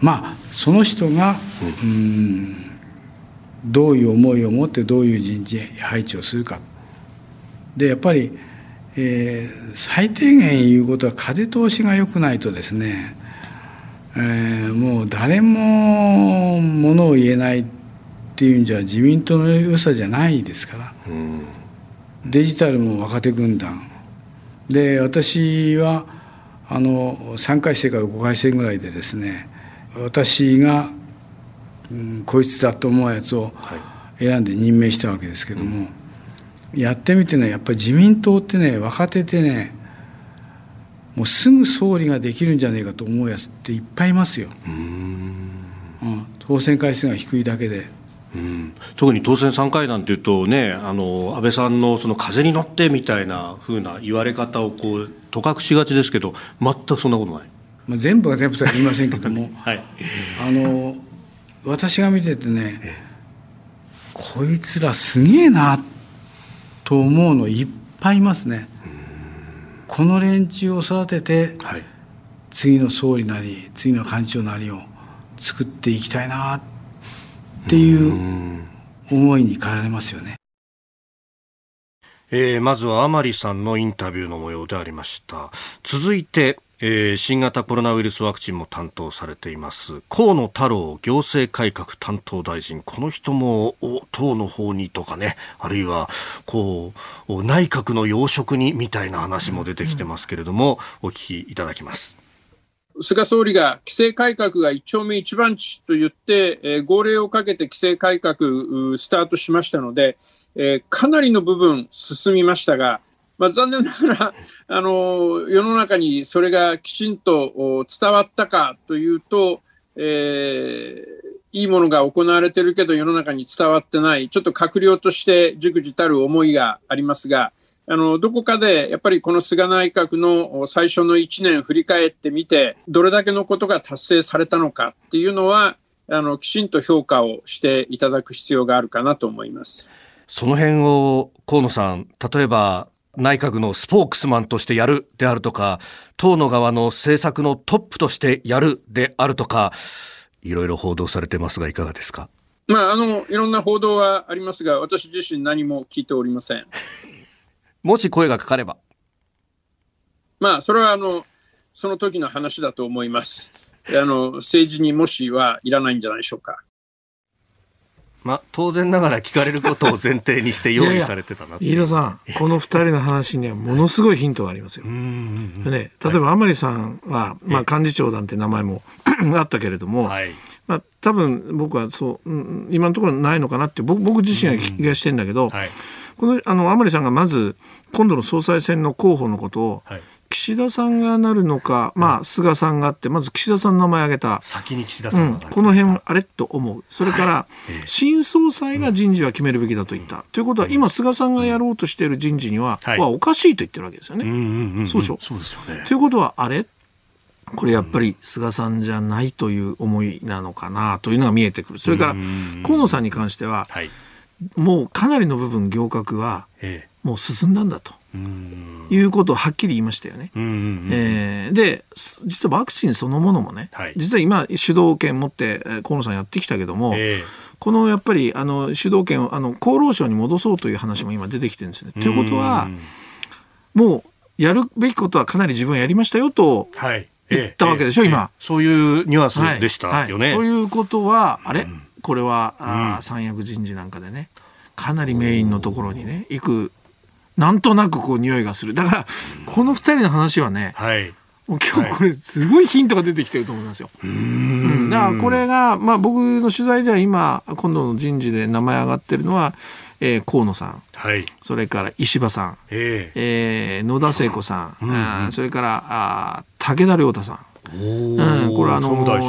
まあその人がどういう思いを持ってどういう人事配置をするかで、やっぱり、最低限言うことは風通しが良くないとですね、もう誰も物を言えないっていうんじゃ自民党の良さじゃないですから、デジタルも若手軍団で、私は3回生から5回生ぐらいでですね、私が、こいつだと思うやつを選んで任命したわけですけども、やってみてね、やっぱり自民党ってね、若手ってね、もうすぐ総理ができるんじゃないかと思うやつっていっぱいいますよ。当選回数が低いだけで、特に当選3回なんていうとね、安倍さんのその風に乗ってみたいな風な言われ方をこうとかくしがちですけど、全くそんなことない。まあ、全部が全部とは言いませんけども、はい、私が見ててね、こいつらすげえなと思うのいっぱいいますね。この連中を育てて、はい、次の総理なり次の幹事長なりを作っていきたいなっていう思いに駆られますよね。まずは甘利さんのインタビューの模様でありました。続いて、新型コロナウイルスワクチンも担当されています河野太郎行政改革担当大臣、この人も党の方にとかね、あるいはこう内閣の要職にみたいな話も出てきてますけれども、お聞きいただきます。菅総理が規制改革が一丁目一番地と言って、号令をかけて規制改革スタートしましたので、かなりの部分進みましたが、残念ながら世の中にそれがきちんと伝わったかというと、いいものが行われているけど世の中に伝わってない、ちょっと閣僚として忸怩たる思いがありますが、どこかでやっぱりこの菅内閣の最初の1年振り返ってみて、どれだけのことが達成されたのかっていうのはきちんと評価をしていただく必要があるかなと思います。その辺を河野さん、例えば内閣のスポークスマンとしてやるであるとか、党の側の政策のトップとしてやるであるとか、いろいろ報道されてますがいかがですか。いろんな報道はありますが、私自身何も聞いておりません。もし声がかかれば、それはその時の話だと思います。政治にもしはいらないんじゃないでしょうか。当然ながら聞かれることを前提にして用意されてたなって。いやいや、飯田さん、この2人の話にはものすごいヒントがありますよ。ね、例えば甘利さんは、幹事長なんて名前もあったけれども、多分僕はそう今のところないのかなって僕自身が気がしてるんだけど、この甘利さんがまず今度の総裁選の候補のことを、岸田さんがなるのか、菅さんがあって、まず岸田さんの名前を挙げた、先に岸田さんが、この辺あれと思う。それから、新総裁が人事は決めるべきだと言った、ということは今菅さんがやろうとしている人事には、おかしいと言ってるわけですよね。そうでしょ。そうですよね。ということはあれ、これやっぱり菅さんじゃないという思いなのかなというのが見えてくる。それから河野さんに関しては、もうかなりの部分行革はもう進んだんだということをはっきり言いましたよね。で、実はワクチンそのものもね、実は今主導権持って河野さんやってきたけども、このやっぱり主導権を厚労省に戻そうという話も今出てきてるんですね。ということは、もうやるべきことはかなり自分やりましたよと言ったわけでしょ、今。そういうニュアンスでしたよね。ということはあれ、これは三役人事なんかでね、かなりメインのところにね行く、なんとなくこう匂いがする。だからこの2人の話はね、今日これすごいヒントが出てきてると思いますよ。だからこれが、僕の取材では今度の人事で名前上がってるのは、河野さん、それから石破さん、野田聖子さん、それから武田良太さん、これは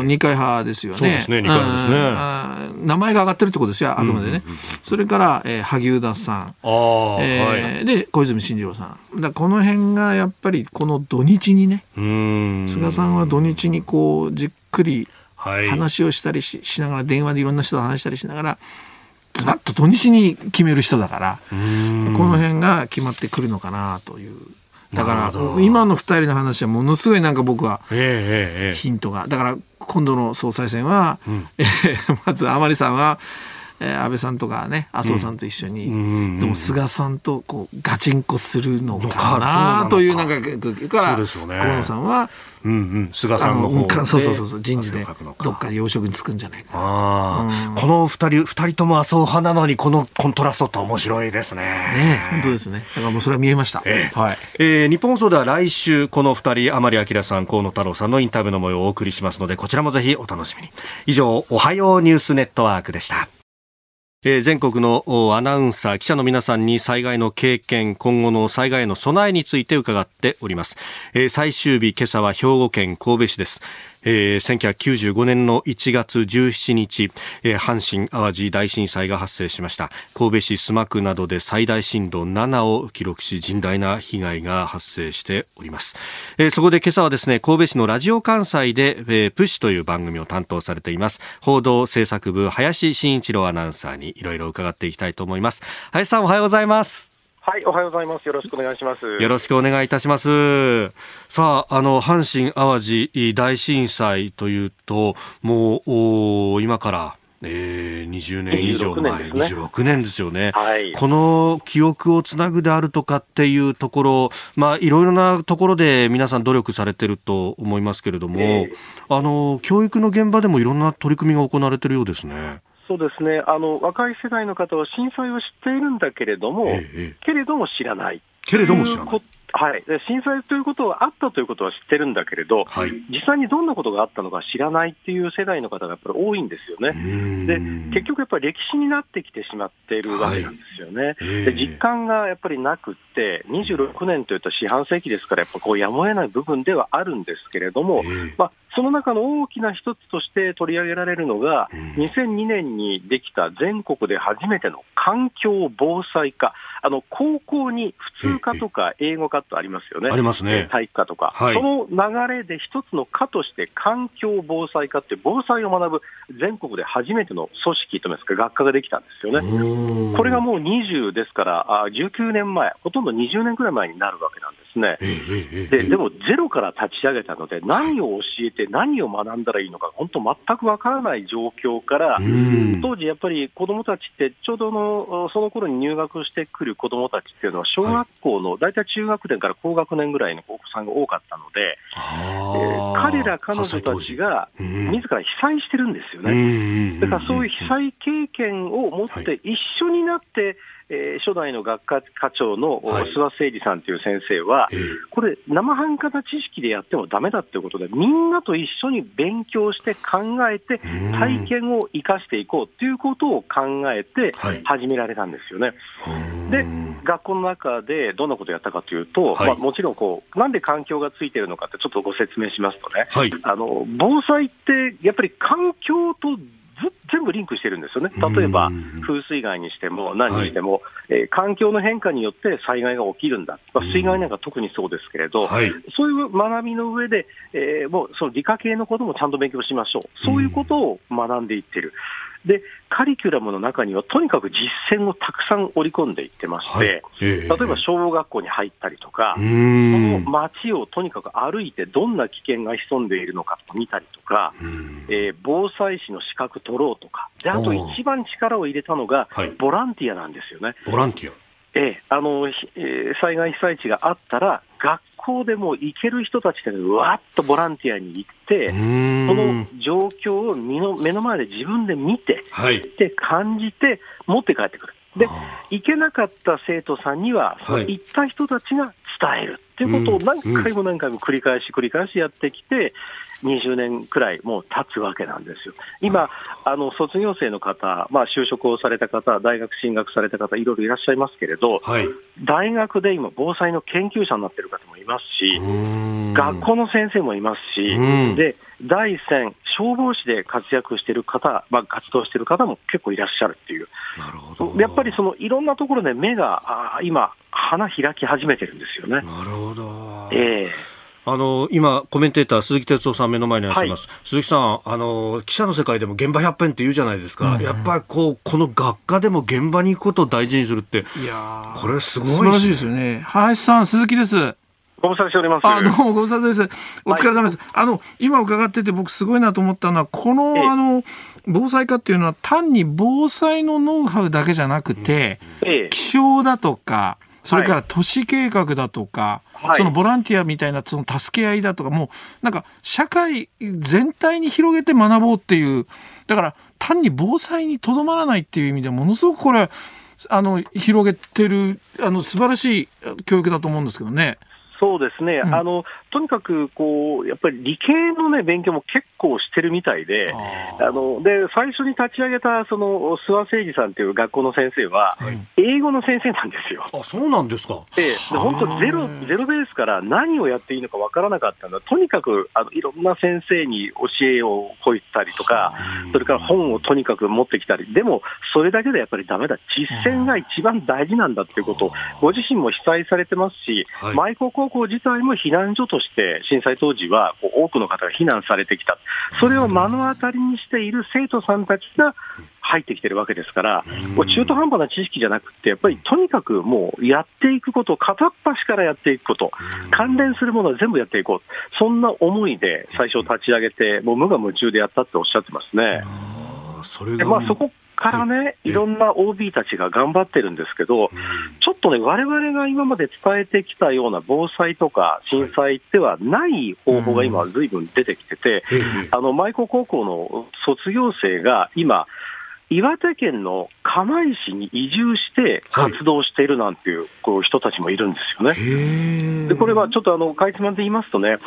二階派ですよね。そうですね、二階派ですね。名前が上がってるってことですよ、あくまでね。それから、萩生田さん、で小泉進次郎さん。だこの辺がやっぱりこの土日にね、菅さんは土日にこうじっくり話をしたり しながら、電話でいろんな人と話したりしながら、ズバッと土日に決める人だから、この辺が決まってくるのかなという。だから今の2人の話はものすごい僕はヒントが、だから今度の総裁選は、まず甘利さんは安倍さんとかね、麻生さんと一緒に、でも菅さんとこうガチンコするのかなというから、河野さんは菅さんの方で、そう人事でどっかで要職に就くんじゃないかな。この2人とも麻生派なのに、このコントラストって面白いですね。本当ですね。だからもうそれは見えました。日本放送では来週この2人、甘利明さん、河野太郎さんのインタビューの模様をお送りしますので、こちらもぜひお楽しみに。以上、おはようニュースネットワークでした。全国のアナウンサー、記者の皆さんに災害の経験、今後の災害への備えについて伺っております。最終日、今朝は兵庫県神戸市です。1995年の1月17日、阪神・淡路大震災が発生しました。神戸市須磨区などで最大震度7を記録し、甚大な被害が発生しております。そこで今朝はですね、神戸市のラジオ関西で、プッシュという番組を担当されています、報道制作部、林真一郎アナウンサーにいろいろ伺っていきたいと思います。林さん、おはようございます。はい、おはようございます。よろしくお願いします。よろしくお願いいたします。さあ、阪神淡路大震災というと、もう今から20年以上前、26年ですよね、はい、この記憶をつなぐであるとかっていうところ、いろいろなところで皆さん努力されてると思いますけれども、教育の現場でもいろんな取り組みが行われているようですね。そうですね、若い世代の方は震災を知っているんだけれども、けれども知らないはい、震災ということはあったということは知ってるんだけれど、はい、実際にどんなことがあったのか知らないっていう世代の方がやっぱり多いんですよね。で、結局やっぱり歴史になってきてしまっているわけなんですよね、で実感がやっぱりなくって26年というと四半世紀ですからやっぱこうやむを得ない部分ではあるんですけれども、その中の大きな一つとして取り上げられるのが、2002年にできた全国で初めての環境防災科。高校に普通科とか英語科とありますよね。ありますね。体育科とか、はい、その流れで一つの科として環境防災科って防災を学ぶ全国で初めての組織といいますか学科ができたんですよね。これがもう20ですから19年前、ほとんど20年くらい前になるわけなんですね。でもゼロから立ち上げたので何を教えて何を学んだらいいのか本当全くわからない状況から、当時やっぱり子どもたちってちょうどその頃に入学してくる子どもたちっていうのは小学校の大体中学年から高学年ぐらいのお子さんが多かったので、彼ら彼女たちが自ら被災してるんですよね。だからそういう被災経験を持って一緒になって、初代の学科課長の諏訪誠二さんという先生は、これ生半可な知識でやってもダメだということでみんなと一緒に勉強して考えて体験を生かしていこうということを考えて始められたんですよね。で学校の中でどんなことをやったかというと、もちろんなんで環境がついているのかってちょっとご説明しますとね、防災ってやっぱり環境と全部リンクしてるんですよね。例えば風水害にしても何にしても、環境の変化によって災害が起きるんだ、水害なんか特にそうですけれど、そういう学びの上で、もうその理科系のこともちゃんと勉強しましょう、そういうことを学んでいってる。でカリキュラムの中にはとにかく実践をたくさん織り込んでいってまして、例えば小学校に入ったりとか、この街をとにかく歩いてどんな危険が潜んでいるのか見たりとか、防災士の資格取ろうとかで、あと一番力を入れたのがボランティアなんですよね。ボランティア、災害被災地があったら学校でも行ける人たちでわーっとボランティアに行ってその状況を目の前で自分で見て、で感じて持って帰ってくる。で行けなかった生徒さんには、行った人たちが伝えるということを何回も繰り返しやってきて20年くらいもう経つわけなんですよ。今卒業生の方、就職をされた方、大学進学された方いろいろいらっしゃいますけれど、大学で今防災の研究者になっている方もいますし、学校の先生もいますし、で第一線消防士で活躍している方、活動している方も結構いらっしゃるっていう。なるほど。やっぱりそのいろんなところで目が今花開き始めてるんですよね。なるほど。今コメンテーター鈴木哲夫さん目の前にいらっしゃいます、鈴木さん、記者の世界でも現場100編って言うじゃないですか、やっぱりこの学科でも現場に行くことを大事にするって、いやこれすごい、ね、素晴らしいですよね。林さん、鈴木です。ご無沙汰しております。どうもご無沙汰です。お疲れ様です。今伺ってて僕すごいなと思ったのは、この防災科っていうのは単に防災のノウハウだけじゃなくて、気象だとか、それから都市計画だとか、そのボランティアみたいなその助け合いだとか、もうなんか社会全体に広げて学ぼうっていう、だから単に防災にとどまらないっていう意味でものすごくこれ広げてる素晴らしい教育だと思うんですけどね。そうですね、とにかくやっぱり理系の、勉強も結構してるみたいで、で最初に立ち上げたその諏訪誠二さんという学校の先生は、英語の先生なんですよ。あ、そうなんですか。で本当ゼロベースから何をやっていいのかわからなかったので、とにかくいろんな先生に教えをこいたりとか、それから本をとにかく持ってきたり、でもそれだけでやっぱりダメだ、実践が一番大事なんだということをご自身も被災されてますし、舞子高校自体も避難所として震災当時は多くの方が避難されてきた、それを目の当たりにしている生徒さんたちが入ってきてるわけですから、中途半端な知識じゃなくて、やっぱりとにかくもうやっていくこと、片っ端からやっていくこと、関連するものは全部やっていこう、そんな思いで最初立ち上げてもう無我夢中でやったっておっしゃってますね。それがもう、そこからね、いろんな OB たちが頑張ってるんですけど、ちょっとね、我々が今まで伝えてきたような防災とか震災ではない方法が今ずいぶん出てきてて、舞子高校の卒業生が今岩手県の釜石に移住して活動しているなんていう、こう人たちもいるんですよね。でこれはちょっとかいつまんで言いますとね、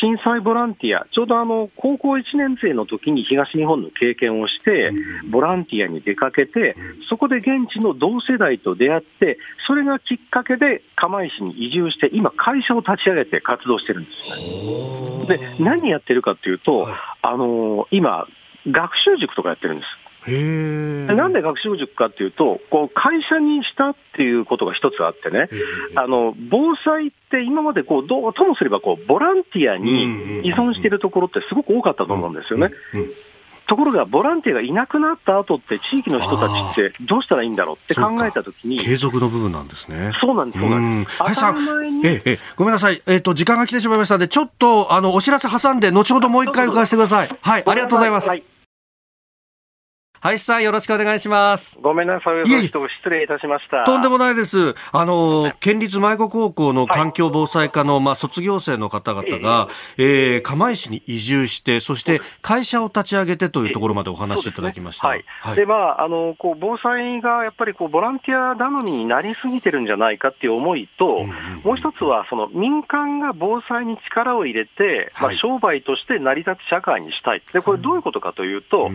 震災ボランティア、ちょうど高校1年生の時に東日本の経験をしてボランティアに出かけて、そこで現地の同世代と出会って、それがきっかけで釜石に移住して、今会社を立ち上げて活動してるんですね。で何やってるかというと、今学習塾とかやってるんです。なんで学習塾かっていうと、こう会社にしたっていうことが一つあってね、防災って今までこうどうともすればこうボランティアに依存しているところってすごく多かったと思うんですよね。ところがボランティアがいなくなった後って、地域の人たちってどうしたらいいんだろうって考えたときに、継続の部分なんですね。そうなんです、そうなんです。林さん、ごめんなさい、時間が来てしまいましたので、ちょっとお知らせ挟んで後ほどもう一回伺わせてください。はい、ありがとうございます。林さん、よろしくお願いします。ごめんなさい、失礼いたしました。とんでもないです。県立舞子高校の環境防災科の、卒業生の方々が、釜石に移住して、そして会社を立ち上げてというところまでお話しいただきました。こう防災がやっぱりこうボランティア頼みになりすぎてるんじゃないかっていう思いと、もう一つはその民間が防災に力を入れて、商売として成り立つ社会にしたい。でこれどういうことかというと、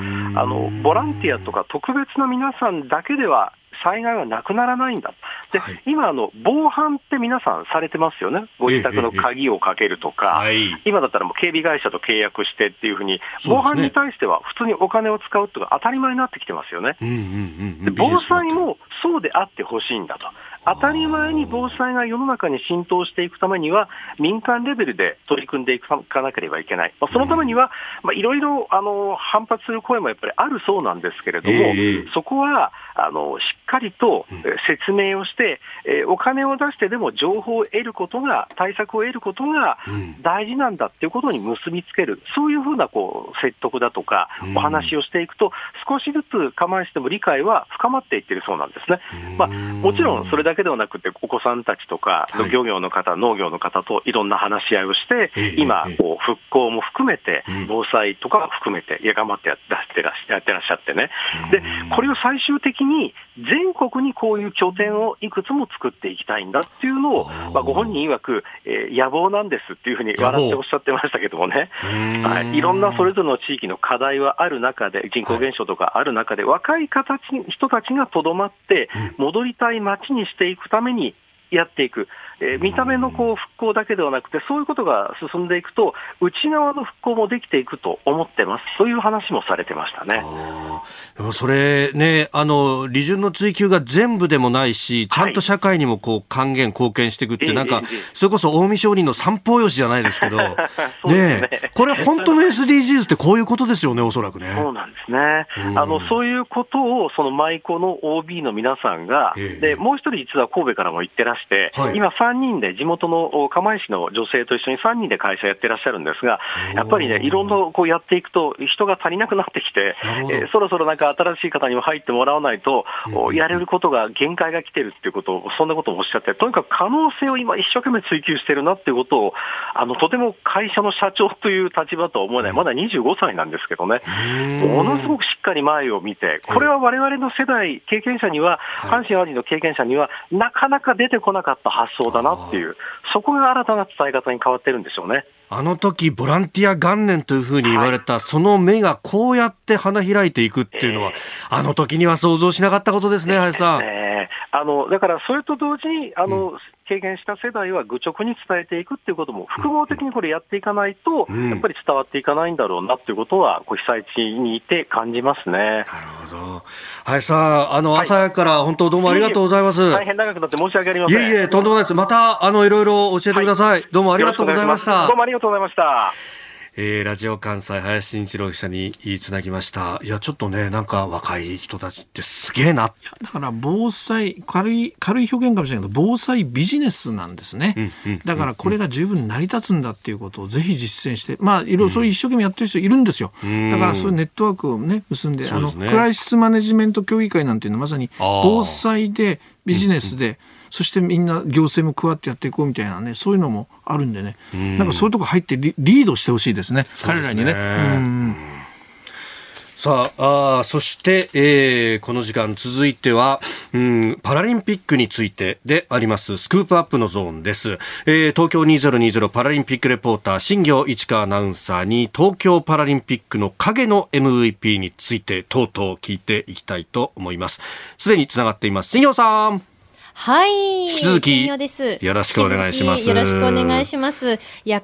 ボランティアとか特別な皆さんだけでは災害はなくならないんだ。で、今防犯って皆さんされてますよね。ご自宅の鍵をかけるとか、今だったらもう警備会社と契約してっていうふうに、防犯に対しては普通にお金を使うとか当たり前になってきてますよね。で防災もそうであってほしいんだと。当たり前に防災が世の中に浸透していくためには、民間レベルで取り組んでいかなければいけない。そのためには、いろいろ反発する声もやっぱりあるそうなんですけれども、そこはしっかりと説明をして、お金を出してでも情報を得ることが、対策を得ることが大事なんだっていうことに結びつける、そういうふうなこう説得だとかお話をしていくと、少しずつ釜石でも理解は深まっていってるそうなんですね。もちろんそれだけではなくて、お子さんたちとか漁業の方、農業の方といろんな話し合いをして、今こう復興も含めて、防災とか含めて頑張ってやってらっしゃってね。でこれを最終的に全国にこういう拠点をいくつも作っていきたいんだっていうのを、ご本人曰く、野望なんですっていうふうに笑っておっしゃってましたけどもね、いろんなそれぞれの地域の課題はある中で、人口減少とかある中で、若い人たちがとどまって戻りたい街にしていくためにやっていく、見た目のこう復興だけではなくて、そういうことが進んでいくと内側の復興もできていくと思ってます。そういう話もされてましたね。でもそれね、利潤の追求が全部でもないし、ちゃんと社会にもこう還元貢献していくって、なんかそれこそ近江商人の三方よしじゃないですけどそうですね。これ本当の SDGs ってこういうことですよね、おそらくね。そうなんですね。そういうことをその舞子の OB の皆さんが、でもう一人実は神戸からも行ってらして、今3人で地元の釜石の女性と一緒に3人で会社やってらっしゃるんですが、やっぱりね、いろんなこうやっていくと人が足りなくなってきて、そろそろなんか新しい方にも入ってもらわないと、やれることが限界が来てるっていうことを、そんなことをおっしゃって、とにかく可能性を今一生懸命追求してるなっていうことを、とても会社の社長という立場とは思えない、まだ25歳なんですけどね、ものすごくしっかり前を見て、これは我々の世代経験者には、阪神・淡路の経験者にはなかなか出てこなかった発想だなっていう、そこが新たな伝え方に変わってるんでしょうね。あの時ボランティア元年というふうに言われた、その目がこうやって花開いていくっていうのは、あの時には想像しなかったことですね、林さん。だからそれと同時に経験した世代は愚直に伝えていくっていうことも複合的にこれやっていかないと、やっぱり伝わっていかないんだろうなっていうことは、被災地にいて感じますね。なるほど。林さん、朝早くから本当どうもありがとうございます。大変長くなって申し訳ありません。いえいえ、とんでもないです。またいろいろ教えてください。どうもありがとうございました。どうもありがとうございました。ラジオ関西林慎一郎記者につなぎました。いやちょっとね、なんか若い人たちってすげえな。いやだから防災、軽い表現かもしれないけど防災ビジネスなんですね、だからこれが十分成り立つんだっていうことをぜひ実践して、まあいろいろそれ一生懸命やってる人いるんですよ、だからそういうネットワークをね結んで、クライシスマネジメント協議会なんていうのはまさに防災でビジネスで、そしてみんな行政も加わってやっていこうみたいなね、そういうのもあるんでね、なんかそういうとこ入って リードしてほしいですね、彼らにね。さあ、そして、この時間続いては、パラリンピックについてでありますスクープアップのゾーンです、東京2020パラリンピックレポーター新行市川アナウンサーに東京パラリンピックの影の MVP についてとうとう聞いていきたいと思います。すでにつながっています新行さん。はい、引き続きよろしくお願いします。よろしくお願いします。いや、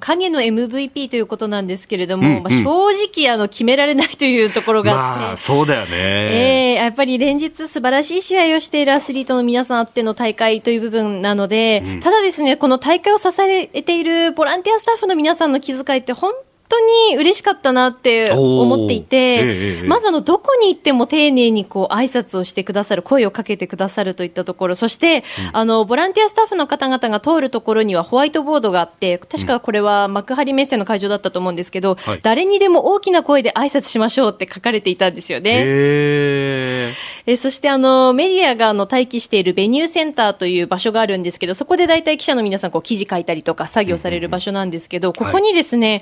影の MVP ということなんですけれども、正直決められないというところがあって、まあそうだよね。やっぱり連日素晴らしい試合をしているアスリートの皆さんあっての大会という部分なので、ただですね、この大会を支えているボランティアスタッフの皆さんの気遣いって本当に嬉しかったなって思っていて、まずどこに行っても丁寧にこう挨拶をしてくださる、声をかけてくださるといったところ、そして、ボランティアスタッフの方々が通るところにはホワイトボードがあって、確かこれは幕張メッセの会場だったと思うんですけど、誰にでも大きな声で挨拶しましょうって書かれていたんですよね。そしてメディアが待機しているベニューセンターという場所があるんですけど、そこで大体記者の皆さんこう記事書いたりとか作業される場所なんですけど、ここにですね、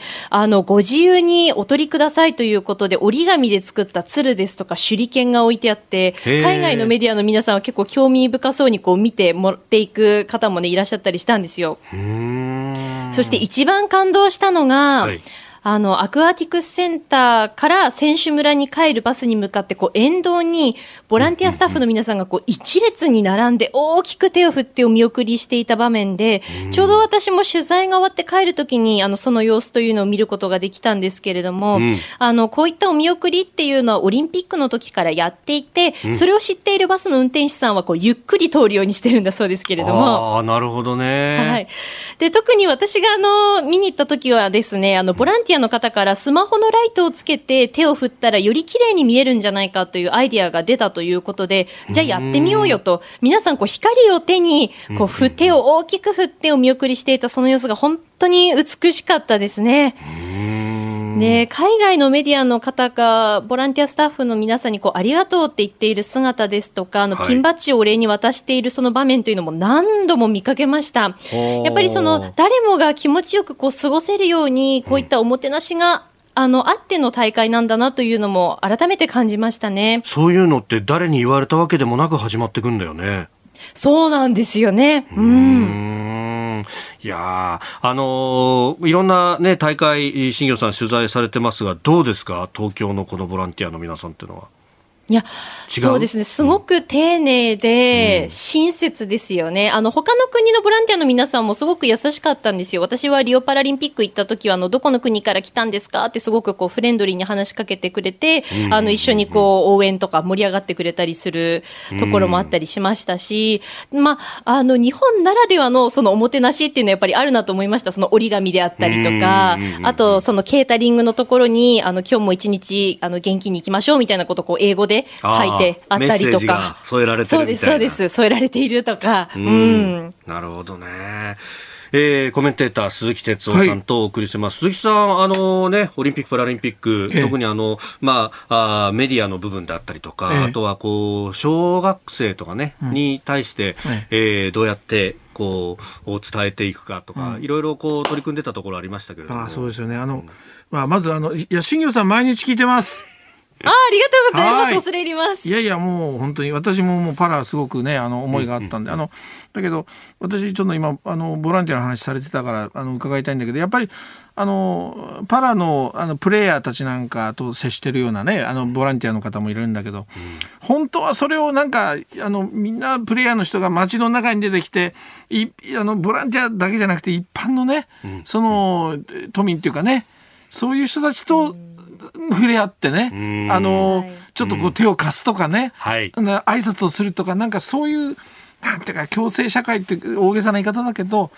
ご自由にお取りくださいということで折り紙で作った鶴ですとか手裏剣が置いてあって、海外のメディアの皆さんは結構興味深そうにこう見て持っていく方もねいらっしゃったりしたんですよ。そして一番感動したのが、アクアティクスセンターから選手村に帰るバスに向かってこう沿道にボランティアスタッフの皆さんがこう一列に並んで大きく手を振ってお見送りしていた場面で、ちょうど私も取材が終わって帰るときにその様子というのを見ることができたんですけれども、こういったお見送りっていうのはオリンピックの時からやっていて、それを知っているバスの運転手さんはこうゆっくり通るようにしてるんだそうですけれども。なるほどね。で特に私が見に行った時はですね、ボランティアの方からスマホのライトをつけて手を振ったらより綺麗に見えるんじゃないかというアイディアが出たということで、じゃあやってみようよと、皆さんこう光を手にこう手を大きく振ってお見送りしていたその様子が本当に美しかったですね。海外のメディアの方がボランティアスタッフの皆さんにこうありがとうって言っている姿ですとか、ピンバッジをお礼に渡しているその場面というのも何度も見かけました。やっぱり誰もが気持ちよくこう過ごせるようにこういったおもてなしが、あっての大会なんだなというのも改めて感じましたね。そういうのって誰に言われたわけでもなく始まってくんだよね。そうなんですよね。いやー、いろんな、ね、大会新行さん取材されてますが、どうですか東京のこのボランティアの皆さんっていうのは。いや、そうですね、すごく丁寧で親切ですよね。他の国のボランティアの皆さんもすごく優しかったんですよ。私はリオパラリンピック行った時はどこの国から来たんですかってすごくこうフレンドリーに話しかけてくれて、一緒にこう応援とか盛り上がってくれたりするところもあったりしましたし、日本ならではのそのおもてなしっていうのはやっぱりあるなと思いました。その折り紙であったりとか、あとそのケータリングのところに今日も一日元気に行きましょうみたいなことをこう英語で書いてあったりとか、メッセージが添えられてるみたいな。そうです、そうです、添えられているとか、なるほどね。コメンテーター鈴木哲夫さんとお送りしてます、鈴木さん、オリンピック・パラリンピック、特にメディアの部分であったりとか、あとはこう小学生とか、ねに対して、どうやってこうを伝えていくかとか、いろいろこう取り組んでたところありましたけれども。そうですよね。まずいや、新行さん毎日聞いてますありがとうございます。恐れ入ります。いやいや、もう本当に私もパラすごくね思いがあったんで、だけど私ちょっと今ボランティアの話されてたから伺いたいんだけど、やっぱりパラのプレイヤーたちなんかと接してるようなねボランティアの方もいるんだけど、本当はそれをなんかみんなプレイヤーの人が街の中に出てきて、ボランティアだけじゃなくて一般のね、その都民っていうかね、そういう人たちと触れ合ってね、ちょっとこう手を貸すとかね、挨拶をするとか、なんかそういうなんていうか共生社会って大げさな言い方だけど、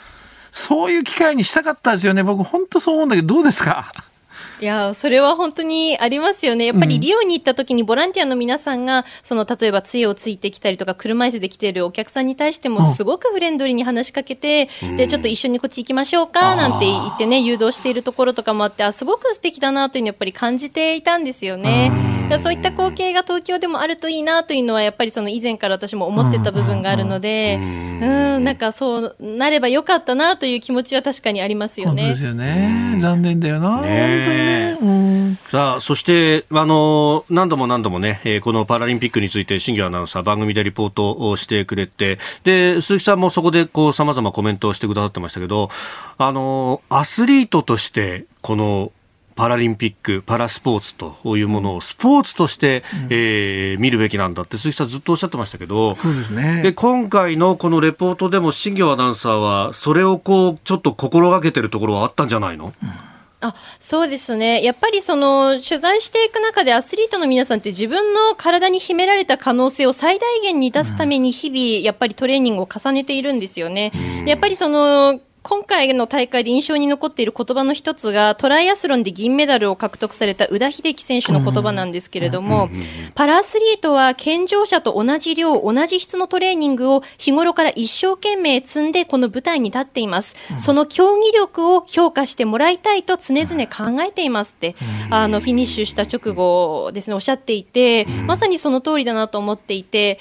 そういう機会にしたかったですよね。僕本当そう思うんだけど、どうですか？いや、それは本当にありますよね。やっぱりリオに行った時にボランティアの皆さんが、その例えば杖をついてきたりとか車椅子で来ているお客さんに対してもすごくフレンドリーに話しかけて、でちょっと一緒にこっち行きましょうかなんて言ってね、誘導しているところとかもあって、あ、すごく素敵だなというのをやっぱり感じていたんですよね。だそういった光景が東京でもあるといいなというのは、やっぱりその以前から私も思ってた部分があるので、なんかそうなればよかったなという気持ちは確かにありますよね。本当ですよね。残念だよな、ね、本当に。さあ、そして何度もね、このパラリンピックについて新庄アナウンサー番組でリポートをしてくれて、で鈴木さんもそこでこう様々コメントをしてくださってましたけど、アスリートとしてこのパラリンピック、パラスポーツというものをスポーツとして、見るべきなんだって鈴木さんずっとおっしゃってましたけど、そうですね。で今回のこのレポートでも新庄アナウンサーはそれをこうちょっと心がけてるところはあったんじゃないの？あ、そうですね。やっぱりその取材していく中でアスリートの皆さんって自分の体に秘められた可能性を最大限に出すために日々やっぱりトレーニングを重ねているんですよね。やっぱりその今回の大会で印象に残っている言葉の一つが、トライアスロンで銀メダルを獲得された宇田秀生選手の言葉なんですけれども、パラアスリートは健常者と同じ量同じ質のトレーニングを日頃から一生懸命積んでこの舞台に立っています。その競技力を評価してもらいたいと常々考えていますってフィニッシュした直後ですね、おっしゃっていて、まさにその通りだなと思っていて、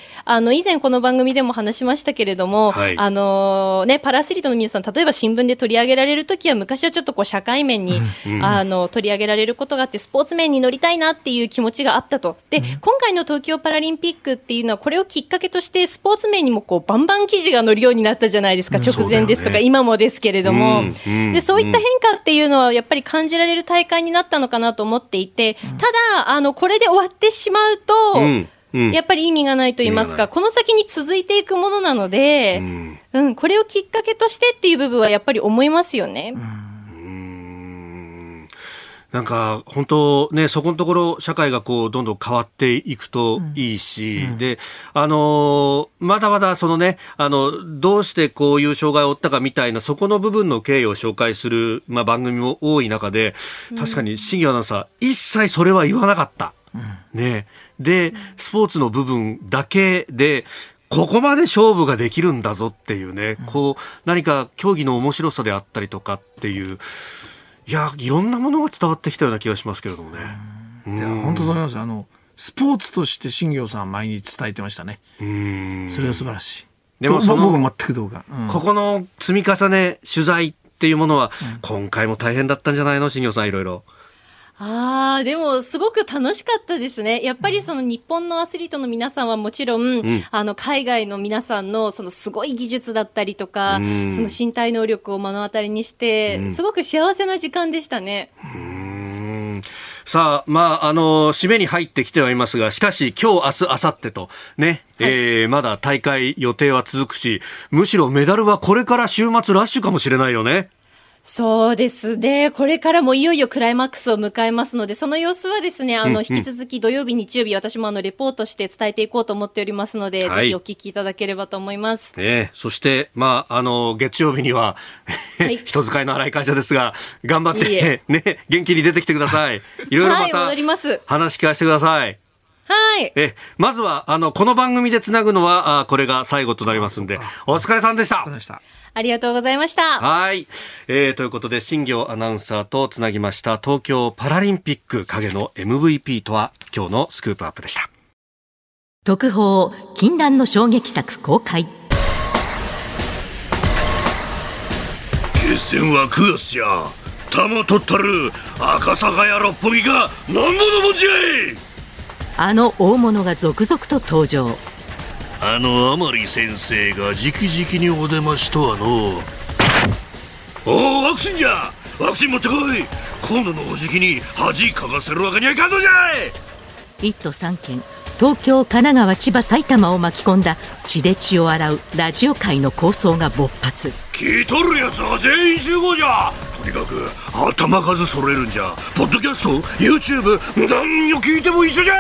以前この番組でも話しましたけれども、はい、パラアスリートの皆さん、例えば新聞で取り上げられるときは、昔はちょっとこう社会面に取り上げられることがあって、スポーツ面に乗りたいなっていう気持ちがあったと。で今回の東京パラリンピックっていうのはこれをきっかけとしてスポーツ面にもこうバンバン記事が載るようになったじゃないですか。直前ですとか、今もですけれども、でそういった変化っていうのはやっぱり感じられる大会になったのかなと思っていて、ただこれで終わってしまうと、やっぱり意味がないと言いますか、この先に続いていくものなので、これをきっかけとしてっていう部分はやっぱり思いますよね。なんか本当ね、そこのところ社会がこうどんどん変わっていくといいし、でまだまだそのね、どうしてこういう障害を負ったかみたいな、そこの部分の経緯を紹介する、番組も多い中で、確かに新庄アナウンサー、一切それは言わなかった、ね、でスポーツの部分だけでここまで勝負ができるんだぞっていうね、こう何か競技の面白さであったりとかっていう、いろんなものが伝わってきたような気がしますけれどもね。いや本当そう思います。スポーツとして新庄さんは前に伝えてましたね。それは素晴らしい。でも僕も全くどうか、ここの積み重ね、取材っていうものは、今回も大変だったんじゃないの、新庄さん、いろいろ。でもすごく楽しかったですね。やっぱりその日本のアスリートの皆さんはもちろん、海外の皆さんのそのすごい技術だったりとか、その身体能力を目の当たりにして、すごく幸せな時間でしたね。さあ、締めに入ってきてはいますが、しかし今日、明日、明後日とね、まだ大会予定は続くし、むしろメダルはこれから週末ラッシュかもしれないよね。そうですね。これからもいよいよクライマックスを迎えますので、その様子はですね、引き続き土曜日、日曜日、私もレポートして伝えていこうと思っておりますので、ぜひお聞きいただければと思います。そして、月曜日には人使いの荒い会社ですが、頑張って、ね、元気に出てきてください。いろいろまた話聞かせてください。はい。まずは、この番組でつなぐのは、これが最後となりますんで、お疲れさんでした。ありがとうございました。はい。ということで、新庄アナウンサーとつなぎました東京パラリンピック影の MVP とは、今日のスクープアップでした。特報、禁断の衝撃作公開。決戦は9月じゃ。玉取ったる赤坂や六本木が何者もじゃい。大物が続々と登場。甘利先生が直々にお出ましとはの。おお、ワクチンじゃ。ワクチン持ってこい。今度のおじきに恥かかせるわけにはいかんのじゃい。1都3県、東京、神奈川、千葉、埼玉を巻き込んだ血で血を洗うラジオ界の抗争が勃発。聞いとるやつは全員集合じゃ。とにかく頭数揃えるんじゃ。ポッドキャスト、 YouTube、 何を聞いても一緒じゃ。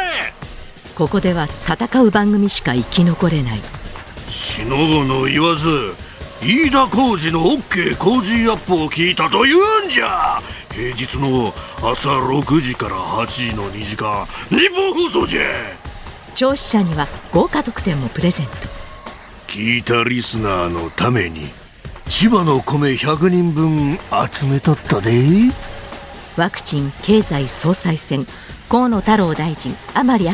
ここでは戦う番組しか生き残れない。しのごの言わず飯田浩司の OK 工事アップを聞いたというんじゃ。平日の朝6時から8時の2時間、日本放送じゃ。聴取者には豪華特典もプレゼント。聞いたリスナーのために千葉の米100人分集めとったで。ワクチン経済総裁選、河野太郎大臣、甘利明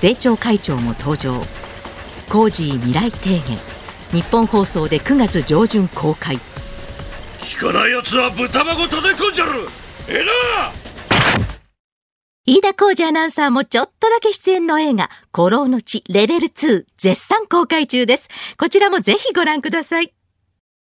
税調会長も登場。工事未来提言、日本放送で9月上旬公開。聞かないやつは豚まごたたき込んじゃる。えな飯田浩司アナウンサーもちょっとだけ出演の映画、孤狼の血レベル2、絶賛公開中です。こちらもぜひご覧ください。